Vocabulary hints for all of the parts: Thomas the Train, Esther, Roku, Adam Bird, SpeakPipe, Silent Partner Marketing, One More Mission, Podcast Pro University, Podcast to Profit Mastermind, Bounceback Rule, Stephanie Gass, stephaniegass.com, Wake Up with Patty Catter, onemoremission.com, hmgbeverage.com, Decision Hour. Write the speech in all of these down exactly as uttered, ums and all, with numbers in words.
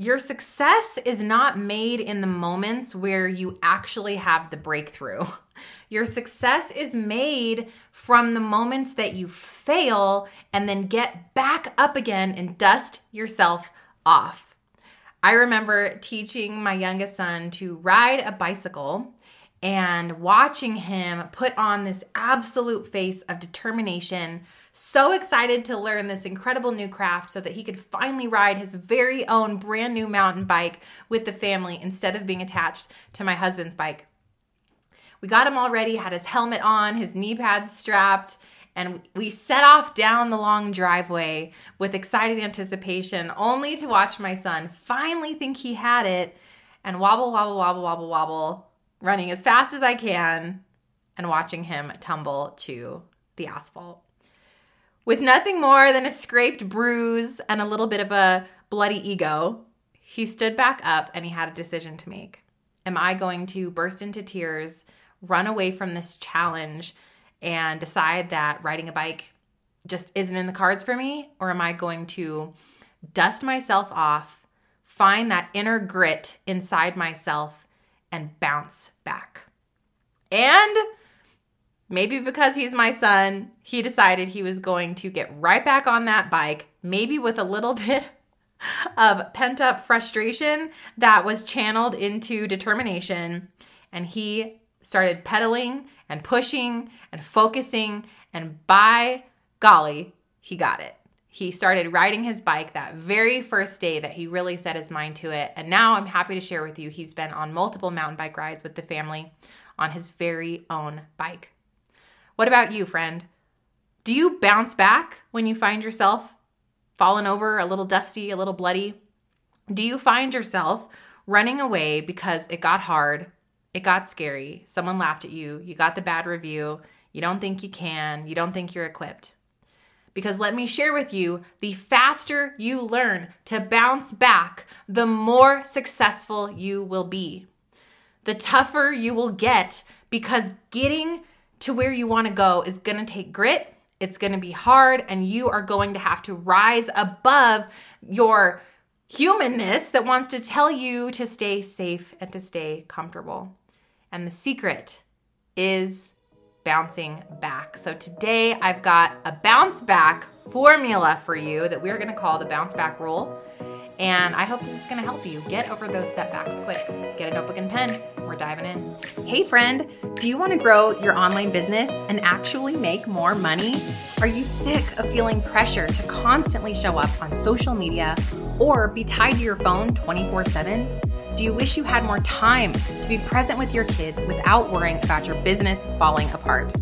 Your success is not made in the moments where you actually have the breakthrough. Your success is made from the moments that you fail and then get back up again and dust yourself off. I remember teaching my youngest son to ride a bicycle and watching him put on this absolute face of determination, so excited to learn this incredible new craft so that he could finally ride his very own brand new mountain bike with the family instead of being attached to my husband's bike. We got him all ready, had his helmet on, his knee pads strapped, and we set off down the long driveway with excited anticipation, only to watch my son finally think he had it and wobble, wobble, wobble, wobble, wobble, running as fast as I can and watching him tumble to the asphalt. With nothing more than a scraped bruise and a little bit of a bloody ego, he stood back up and he had a decision to make. Am I going to burst into tears, run away from this challenge, and decide that riding a bike just isn't in the cards for me? Or am I going to dust myself off, find that inner grit inside myself, and bounce back? And maybe because he's my son, he decided he was going to get right back on that bike, maybe with a little bit of pent-up frustration that was channeled into determination. And he started pedaling and pushing and focusing, and by golly, he got it. He started riding his bike that very first day that he really set his mind to it. And now I'm happy to share with you, he's been on multiple mountain bike rides with the family on his very own bike. What about you, friend? Do you bounce back when you find yourself falling over, a little dusty, a little bloody? Do you find yourself running away because it got hard, it got scary, someone laughed at you, you got the bad review, you don't think you can, you don't think you're equipped? Because let me share with you, the faster you learn to bounce back, the more successful you will be. The tougher you will get, because getting to where you want to go is going to take grit, it's going to be hard, and you are going to have to rise above your humanness that wants to tell you to stay safe and to stay comfortable. And the secret is bouncing back. So today I've got a bounce back formula for you that we're going to call the bounce back rule. And I hope this is going to help you get over those setbacks quick. Get a notebook and pen. We're diving in. Hey friend, do you want to grow your online business and actually make more money? Are you sick of feeling pressure to constantly show up on social media or be tied to your phone twenty-four seven? Do you wish you had more time to be present with your kids without worrying about your business falling apart?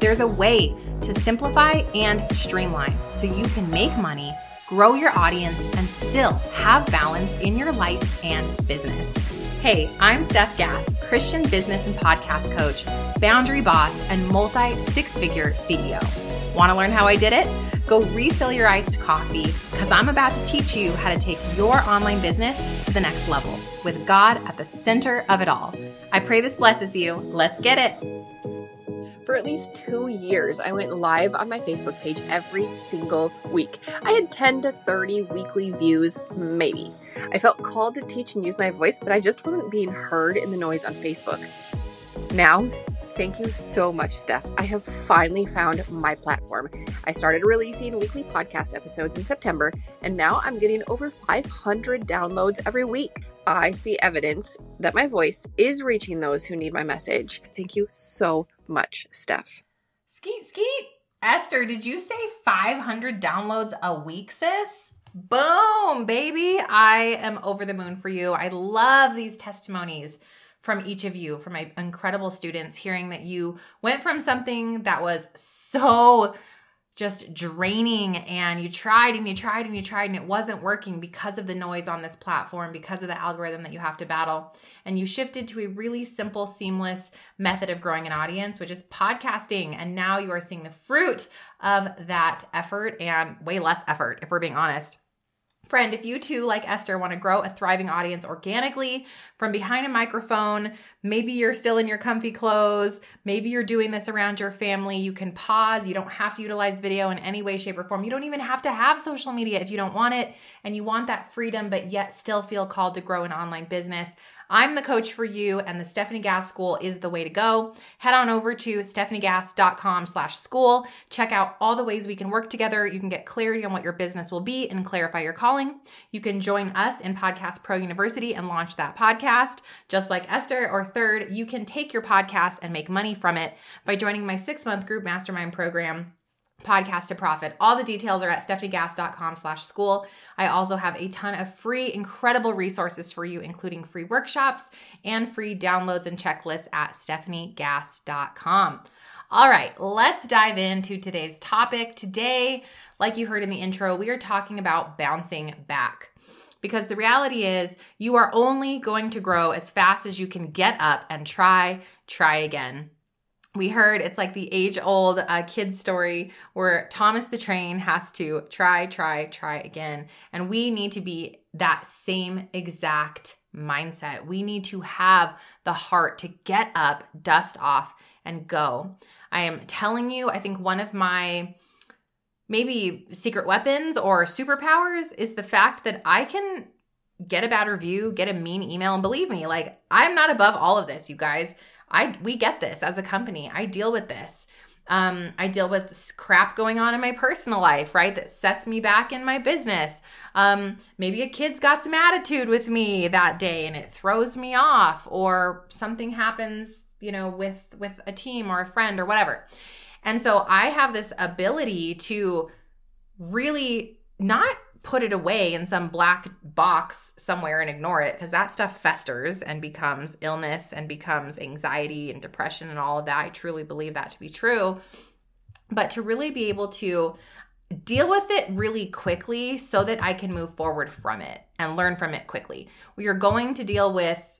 There's a way to simplify and streamline so you can make money, grow your audience, and still have balance in your life and business. Hey, I'm Steph Gass, Christian business and podcast coach, boundary boss, and multi six-figure C E O. Want to learn how I did it? Go refill your iced coffee, because I'm about to teach you how to take your online business to the next level with God at the center of it all. I pray this blesses you. Let's get it. For at least two years, I went live on my Facebook page every single week. I had ten to thirty weekly views, maybe. I felt called to teach and use my voice, but I just wasn't being heard in the noise on Facebook. Now, thank you so much, Steph. I have finally found my platform. I started releasing weekly podcast episodes in September, and now I'm getting over five hundred downloads every week. I see evidence that my voice is reaching those who need my message. Thank you so much, Steph. Skeet, skeet. Esther, did you say five hundred downloads a week, sis? Boom, baby. I am over the moon for you. I love these testimonies from each of you, from my incredible students, hearing that you went from something that was so just draining, and you tried and you tried and you tried and it wasn't working because of the noise on this platform, because of the algorithm that you have to battle. And you shifted to a really simple, seamless method of growing an audience, which is podcasting. And now you are seeing the fruit of that effort and way less effort, if we're being honest. Friend, if you too, like Esther, want to grow a thriving audience organically from behind a microphone, maybe you're still in your comfy clothes, maybe you're doing this around your family, you can pause. You don't have to utilize video in any way, shape, or form. You don't even have to have social media if you don't want it and you want that freedom, but yet still feel called to grow an online business. I'm the coach for you, and the Stephanie Gass School is the way to go. Head on over to stephanie gass dot com slash school. Check out all the ways we can work together. You can get clarity on what your business will be and clarify your calling. You can join us in Podcast Pro University and launch that podcast. Just like Esther, or third, you can take your podcast and make money from it by joining my six-month group mastermind program, Podcast to Profit. All the details are at stephanie gass dot com slash school. I also have a ton of free, incredible resources for you, including free workshops and free downloads and checklists at stephanie gass dot com. All right, let's dive into today's topic. Today, like you heard in the intro, we are talking about bouncing back. Because the reality is you are only going to grow as fast as you can get up and try, try again. We heard it's like the age-old uh, kid's story where Thomas the Train has to try, try, try again. And we need to be that same exact mindset. We need to have the heart to get up, dust off, and go. I am telling you, I think one of my maybe secret weapons or superpowers is the fact that I can get a bad review, get a mean email, and believe me, like I'm not above all of this, you guys. I we get this as a company. I deal with this. Um, I deal with crap going on in my personal life, right? That sets me back in my business. Um, maybe a kid's got some attitude with me that day and it throws me off, or something happens, you know, with with a team or a friend or whatever. And so I have this ability to really not put it away in some black box somewhere and ignore it, because that stuff festers and becomes illness and becomes anxiety and depression and all of that. I truly believe that to be true. But to really be able to deal with it really quickly so that I can move forward from it and learn from it quickly. We are going to deal with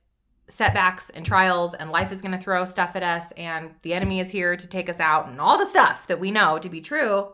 setbacks and trials, and life is going to throw stuff at us, and the enemy is here to take us out, and all the stuff that we know to be true.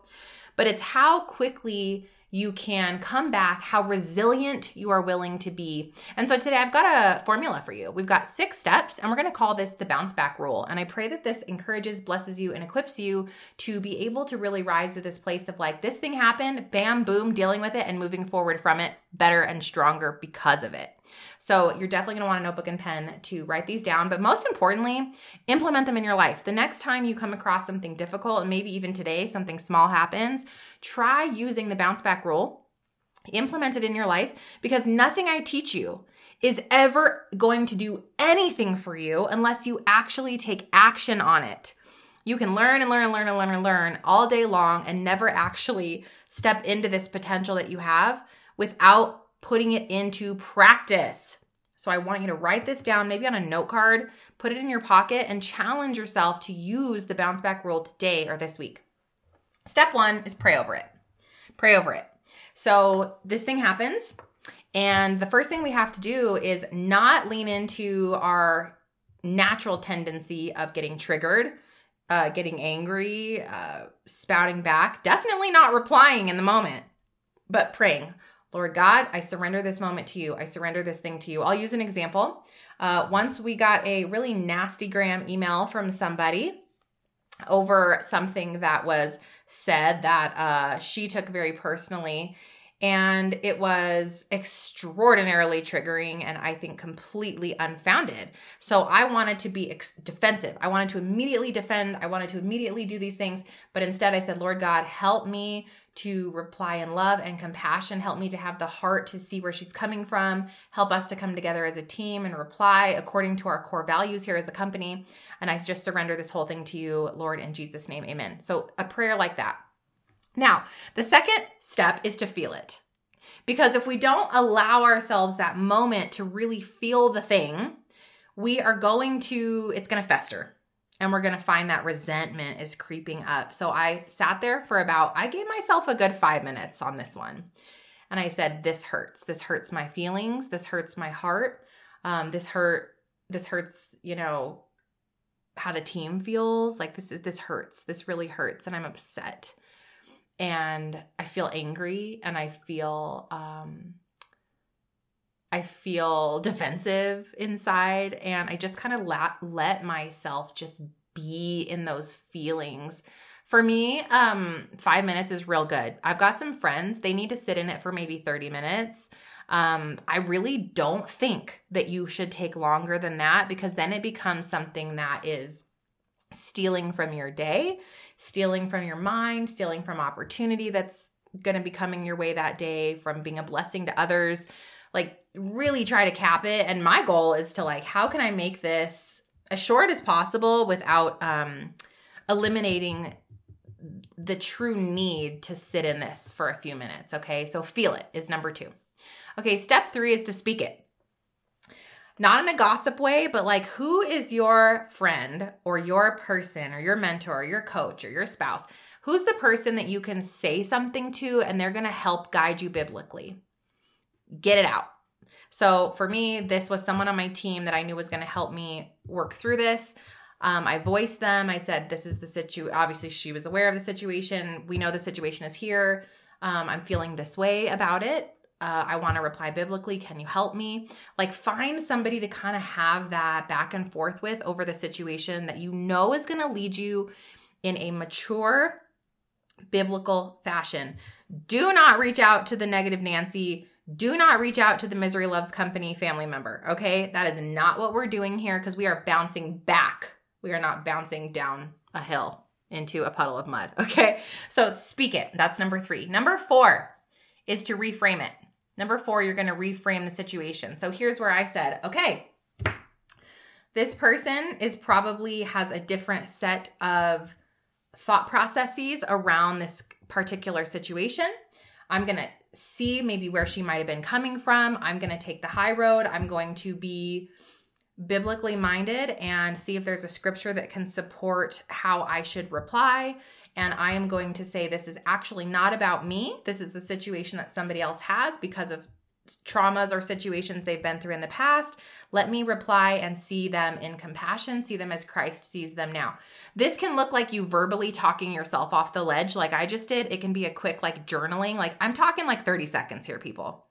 But it's how quickly you can come back, how resilient you are willing to be. And so today I've got a formula for you. We've got six steps, and we're going to call this the bounce back rule. And I pray that this encourages, blesses you, and equips you to be able to really rise to this place of like, this thing happened, bam, boom, dealing with it and moving forward from it better and stronger because of it. So you're definitely going to want a notebook and pen to write these down, but most importantly, implement them in your life. The next time you come across something difficult, and maybe even today something small happens, try using the bounce back rule, implement it in your life, because nothing I teach you is ever going to do anything for you unless you actually take action on it. You can learn and learn and learn and learn and learn all day long and never actually step into this potential that you have without putting it into practice. So I want you to write this down, maybe on a note card, put it in your pocket, and challenge yourself to use the bounce back rule today or this week. Step one is pray over it. Pray over it. So this thing happens, and the first thing we have to do is not lean into our natural tendency of getting triggered, uh, getting angry, uh, spouting back, definitely not replying in the moment, but praying. Lord God, I surrender this moment to you. I surrender this thing to you. I'll use an example. Uh, once we got a really nasty gram email from somebody over something that was said that uh, she took very personally, and it was extraordinarily triggering and I think completely unfounded. So I wanted to be ex- defensive. I wanted to immediately defend. I wanted to immediately do these things. But instead I said, Lord God, help me to reply in love and compassion. Help me to have the heart to see where she's coming from. Help us to come together as a team and reply according to our core values here as a company. And I just surrender this whole thing to you, Lord, in Jesus' name, amen. So a prayer like that. Now, the second step is to feel it. Because if we don't allow ourselves that moment to really feel the thing, we are going to, it's going to fester. And we're going to find that resentment is creeping up. So I sat there for about, I gave myself a good five minutes on this one. And I said, this hurts. This hurts my feelings. This hurts my heart. Um, this hurt, this hurts, you know, how the team feels. Like this is, this hurts. This really hurts. And I'm upset. and I feel angry, and I feel, um, I feel defensive inside, and I just kind of la- let myself just be in those feelings. For me, um, five minutes is real good. I've got some friends. They need to sit in it for maybe thirty minutes. Um, I really don't think that you should take longer than that, because then it becomes something that is stealing from your day, stealing from your mind, stealing from opportunity that's going to be coming your way that day, from being a blessing to others. Like, really try to cap it. And my goal is to, like, how can I make this as short as possible without um, eliminating the true need to sit in this for a few minutes. Okay. So feel it is number two. Okay, step three is to speak it. Not in a gossip way, but like, who is your friend or your person or your mentor or your coach or your spouse? Who's the person that you can say something to and they're going to help guide you biblically? Get it out. So for me, this was someone on my team that I knew was going to help me work through this. Um, I voiced them. I said, this is the situation. Obviously, she was aware of the situation. We know the situation is here. Um, I'm feeling this way about it. Uh, I want to reply biblically. Can you help me? Like, find somebody to kind of have that back and forth with over the situation that you know is going to lead you in a mature, biblical fashion. Do not reach out to the negative Nancy. Do not reach out to the Misery Loves Company family member, okay? That is not what we're doing here, because we are bouncing back. We are not bouncing down a hill into a puddle of mud, okay? So speak it. That's number three. Number four is to reframe it. Number four, you're going to reframe the situation. So here's where I said, okay, this person is probably has a different set of thought processes around this particular situation. I'm going to see maybe where she might have been coming from. I'm going to take the high road. I'm going to be biblically minded and see if there's a scripture that can support how I should reply. And I am going to say, this is actually not about me. This is a situation that somebody else has because of traumas or situations they've been through in the past. Let me reply and see them in compassion, see them as Christ sees them now. This can look like you verbally talking yourself off the ledge like I just did. It can be a quick, like, journaling. Like, I'm talking like thirty seconds here, people.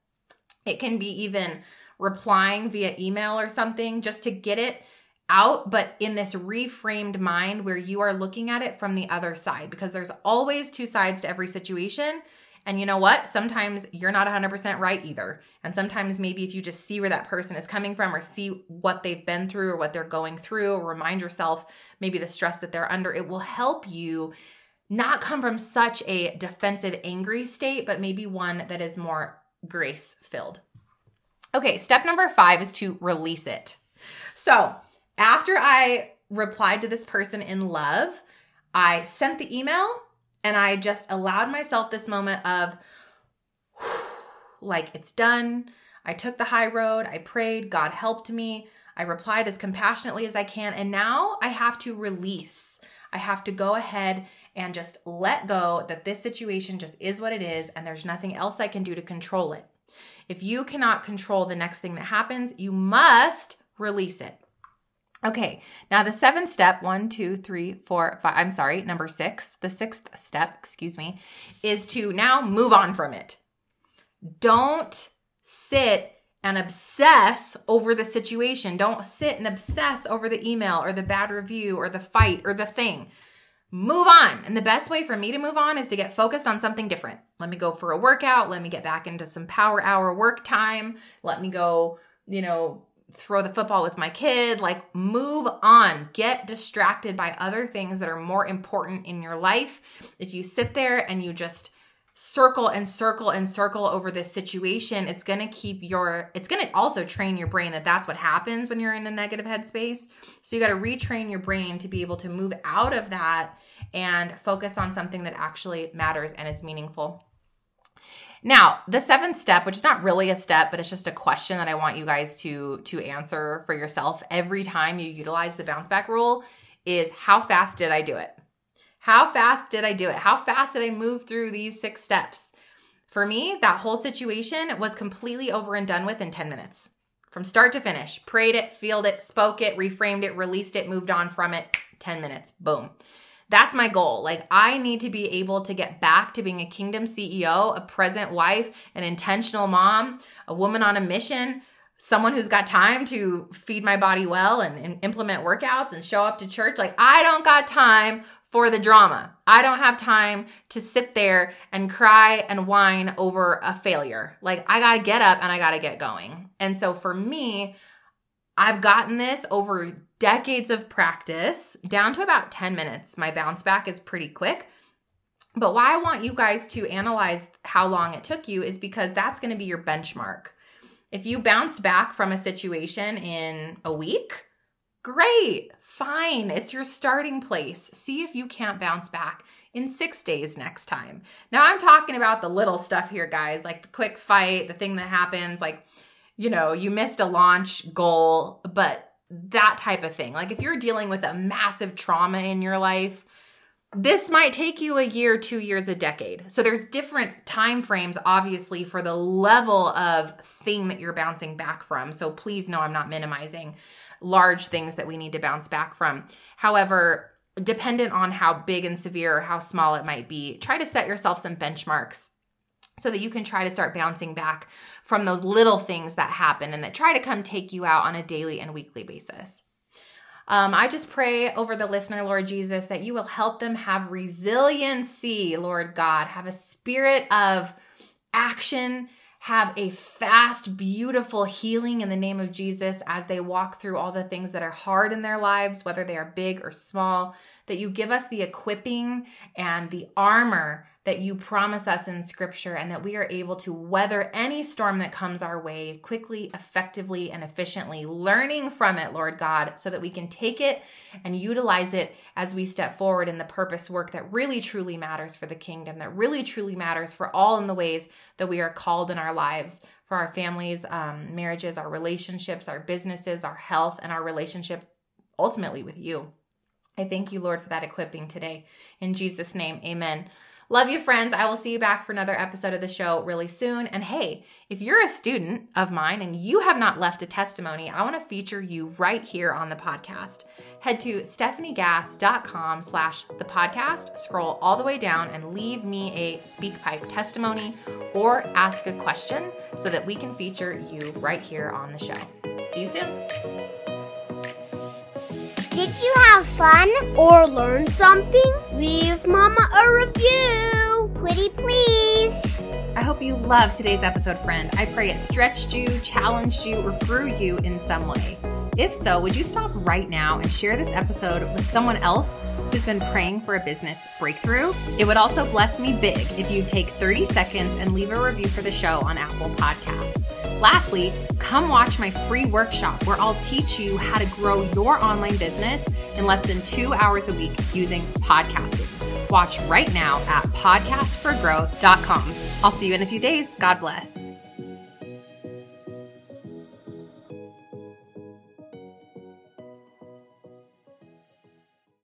It can be even replying via email or something just to get it out, but in this reframed mind where you are looking at it from the other side, because there's always two sides to every situation. And you know what? Sometimes you're not one hundred percent right either. And sometimes maybe if you just see where that person is coming from, or see what they've been through or what they're going through, or remind yourself maybe the stress that they're under, it will help you not come from such a defensive, angry state, but maybe one that is more grace-filled. Okay, step number five is to release it. So after I replied to this person in love, I sent the email and I just allowed myself this moment of, whew, like, it's done. I took the high road. I prayed. God helped me. I replied as compassionately as I can. And now I have to release. I have to go ahead and just let go that this situation just is what it is, and there's nothing else I can do to control it. If you cannot control the next thing that happens, you must release it. Okay, now the seventh step, one, two, three, four, five, I'm sorry, number six, the sixth step, excuse me, is to now move on from it. Don't sit and obsess over the situation. Don't sit and obsess over the email or the bad review or the fight or the thing. Move on. And the best way for me to move on is to get focused on something different. Let me go for a workout. Let me get back into some power hour work time. Let me go, you know, throw the football with my kid. Like, move on. Get distracted by other things that are more important in your life. If you sit there and you just circle and circle and circle over this situation, it's going to keep your, it's going to also train your brain that that's what happens when you're in a negative headspace. So you got to retrain your brain to be able to move out of that and focus on something that actually matters and is meaningful. Now, the seventh step, which is not really a step, but it's just a question that I want you guys to, to answer for yourself every time you utilize the bounce back rule, is how fast did I do it? How fast did I do it? How fast did I move through these six steps? For me, that whole situation was completely over and done with in ten minutes. From start to finish, prayed it, felt it, spoke it, reframed it, released it, moved on from it, ten minutes, boom. That's my goal. Like, I need to be able to get back to being a kingdom C E O, a present wife, an intentional mom, a woman on a mission, someone who's got time to feed my body well and, and implement workouts and show up to church. Like, I don't got time for the drama. I don't have time to sit there and cry and whine over a failure. Like, I gotta get up and I gotta get going. And so for me, I've gotten this over decades of practice down to about ten minutes. My bounce back is pretty quick. But why I want you guys to analyze how long it took you is because that's going to be your benchmark. If you bounced back from a situation in a week, great, fine. It's your starting place. See if you can't bounce back in six days next time. Now I'm talking about the little stuff here, guys, like the quick fight, the thing that happens, like, you know, you missed a launch goal, but that type of thing. Like, if you're dealing with a massive trauma in your life, this might take you a year, two years, a decade. So there's different time frames, obviously, for the level of thing that you're bouncing back from. So please know I'm not minimizing large things that we need to bounce back from. However, dependent on how big and severe or how small it might be, try to set yourself some benchmarks so that you can try to start bouncing back from those little things that happen and that try to come take you out on a daily and weekly basis. Um, I just pray over the listener, Lord Jesus, that you will help them have resiliency, Lord God, have a spirit of action, have a fast, beautiful healing in the name of Jesus as they walk through all the things that are hard in their lives, whether they are big or small, that you give us the equipping and the armor that you promise us in scripture, and that we are able to weather any storm that comes our way quickly, effectively, and efficiently, learning from it, Lord God, so that we can take it and utilize it as we step forward in the purpose work that really truly matters for the kingdom, that really truly matters for all in the ways that we are called in our lives, for our families, um, marriages, our relationships, our businesses, our health, and our relationship ultimately with you. I thank you, Lord, for that equipping today. In Jesus' name, amen. Love you, friends. I will see you back for another episode of the show really soon. And hey, if you're a student of mine and you have not left a testimony, I want to feature you right here on the podcast. Head to stephaniegass.com slash the podcast, scroll all the way down, and leave me a SpeakPipe testimony or ask a question so that we can feature you right here on the show. See you soon. Did you have fun or learn something? Leave Mama a review, pretty please. I hope you loved today's episode, friend. I pray it stretched you, challenged you, or grew you in some way. If so, would you stop right now and share this episode with someone else who's been praying for a business breakthrough? It would also bless me big if you'd take thirty seconds and leave a review for the show on Apple Podcasts. Lastly, come watch my free workshop where I'll teach you how to grow your online business in less than two hours a week using podcasting. Watch right now at podcast for growth dot com. I'll see you in a few days. God bless.